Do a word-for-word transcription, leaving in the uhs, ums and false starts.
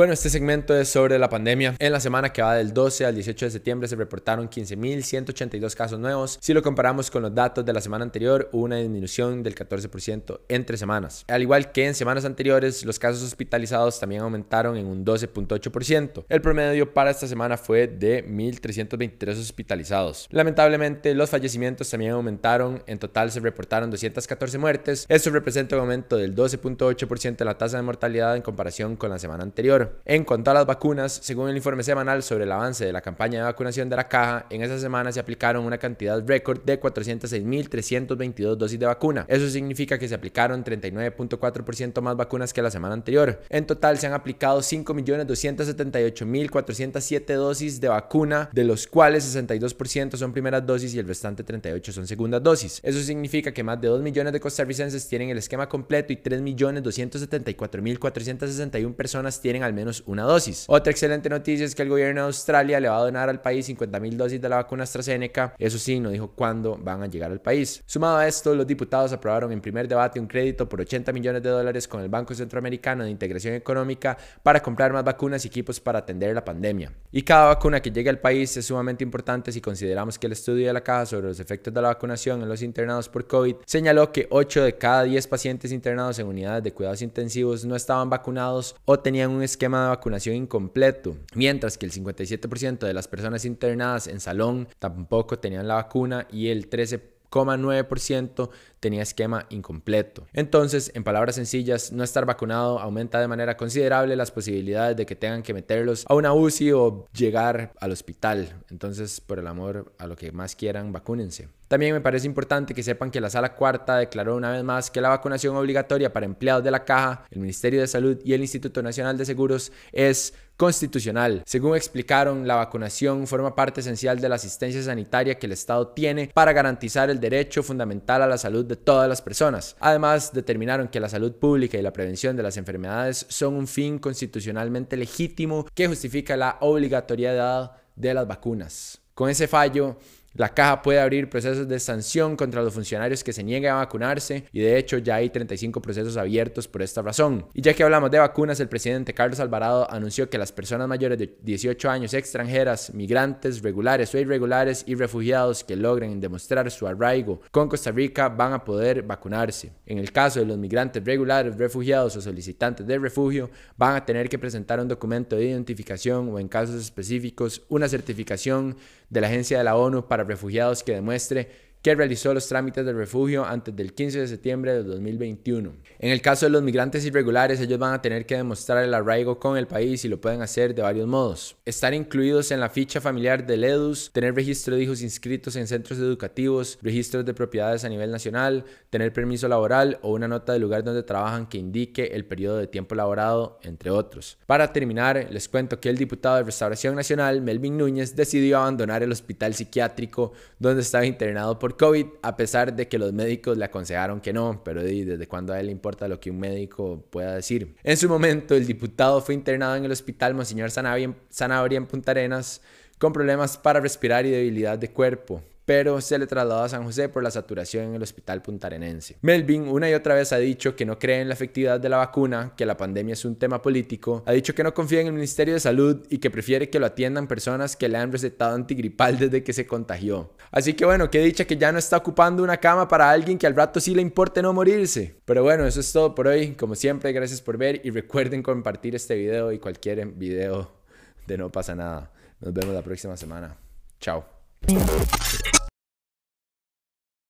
Bueno, este segmento es sobre la pandemia. En la semana que va del doce al dieciocho de septiembre se reportaron quince mil ciento ochenta y dos casos nuevos. Si lo comparamos con los datos de la semana anterior, hubo una disminución del catorce por ciento entre semanas. Al igual que en semanas anteriores, los casos hospitalizados también aumentaron en un doce punto ocho por ciento. El promedio para esta semana fue de mil trescientos veintitrés hospitalizados. Lamentablemente, los fallecimientos también aumentaron. En total se reportaron doscientas catorce muertes. Esto representa un aumento del doce punto ocho por ciento de la tasa de mortalidad en comparación con la semana anterior. En cuanto a las vacunas, según el informe semanal sobre el avance de la campaña de vacunación de la Caja, en esa semana se aplicaron una cantidad récord de cuatrocientas seis mil trescientas veintidós dosis de vacuna. Eso significa que se aplicaron treinta y nueve punto cuatro por ciento más vacunas que la semana anterior. En total se han aplicado cinco millones doscientas setenta y ocho mil cuatrocientas siete dosis de vacuna, de los cuales sesenta y dos por ciento son primeras dosis y el restante treinta y ocho por ciento son segundas dosis. Eso significa que más de dos millones de costarricenses tienen el esquema completo y tres millones doscientas setenta y cuatro mil cuatrocientas sesenta y una personas tienen al menos una dosis. Otra excelente noticia es que el gobierno de Australia le va a donar al país cincuenta mil dosis de la vacuna AstraZeneca. Eso sí, no dijo cuándo van a llegar al país. Sumado a esto, los diputados aprobaron en primer debate un crédito por ochenta millones de dólares con el Banco Centroamericano de Integración Económica para comprar más vacunas y equipos para atender la pandemia. Y cada vacuna que llegue al país es sumamente importante si consideramos que el estudio de la Caja sobre los efectos de la vacunación en los internados por COVID señaló que ocho de cada diez pacientes internados en unidades de cuidados intensivos no estaban vacunados o tenían un esquema de vacunación incompleto, mientras que el cincuenta y siete por ciento de las personas internadas en salón tampoco tenían la vacuna y el trece por ciento coma nueve por ciento tenía esquema incompleto. Entonces, en palabras sencillas, no estar vacunado aumenta de manera considerable las posibilidades de que tengan que meterlos a una U C I o llegar al hospital. Entonces, por el amor a lo que más quieran, vacúnense. También me parece importante que sepan que la Sala Cuarta declaró una vez más que la vacunación obligatoria para empleados de la Caja, el Ministerio de Salud y el Instituto Nacional de Seguros es constitucional. Según explicaron, la vacunación forma parte esencial de la asistencia sanitaria que el Estado tiene para garantizar el derecho fundamental a la salud de todas las personas. Además, determinaron que la salud pública y la prevención de las enfermedades son un fin constitucionalmente legítimo que justifica la obligatoriedad de las vacunas. Con ese fallo, la Caja puede abrir procesos de sanción contra los funcionarios que se nieguen a vacunarse y de hecho ya hay treinta y cinco procesos abiertos por esta razón. Y ya que hablamos de vacunas, el presidente Carlos Alvarado anunció que las personas mayores de dieciocho años extranjeras, migrantes, regulares o irregulares y refugiados que logren demostrar su arraigo con Costa Rica van a poder vacunarse. En el caso de los migrantes regulares, refugiados o solicitantes de refugio, van a tener que presentar un documento de identificación o en casos específicos una certificación de la Agencia de la ONU para refugiados que demuestre que realizó los trámites del refugio antes del quince de septiembre de dos mil veintiuno. En el caso de los migrantes irregulares, ellos van a tener que demostrar el arraigo con el país y lo pueden hacer de varios modos. Estar incluidos en la ficha familiar del E D U S, tener registro de hijos inscritos en centros educativos, registros de propiedades a nivel nacional, tener permiso laboral o una nota del lugar donde trabajan que indique el periodo de tiempo laborado, entre otros. Para terminar, les cuento que el diputado de Restauración Nacional, Melvin Núñez, decidió abandonar el hospital psiquiátrico donde estaba internado por COVID, a pesar de que los médicos le aconsejaron que no, pero ¿desde cuándo a él le importa lo que un médico pueda decir? En su momento, el diputado fue internado en el Hospital Monseñor Sanabria Sanabria en Punta Arenas con problemas para respirar y debilidad de cuerpo, pero se le trasladó a San José por la saturación en el hospital puntarenense. Melvin una y otra vez ha dicho que no cree en la efectividad de la vacuna, que la pandemia es un tema político, ha dicho que no confía en el Ministerio de Salud y que prefiere que lo atiendan personas que le han recetado antigripal desde que se contagió. Así que bueno, qué dicha que ya no está ocupando una cama para alguien que al rato sí le importe no morirse. Pero bueno, eso es todo por hoy. Como siempre, gracias por ver y recuerden compartir este video y cualquier video de No Pasa Nada. Nos vemos la próxima semana. Chao.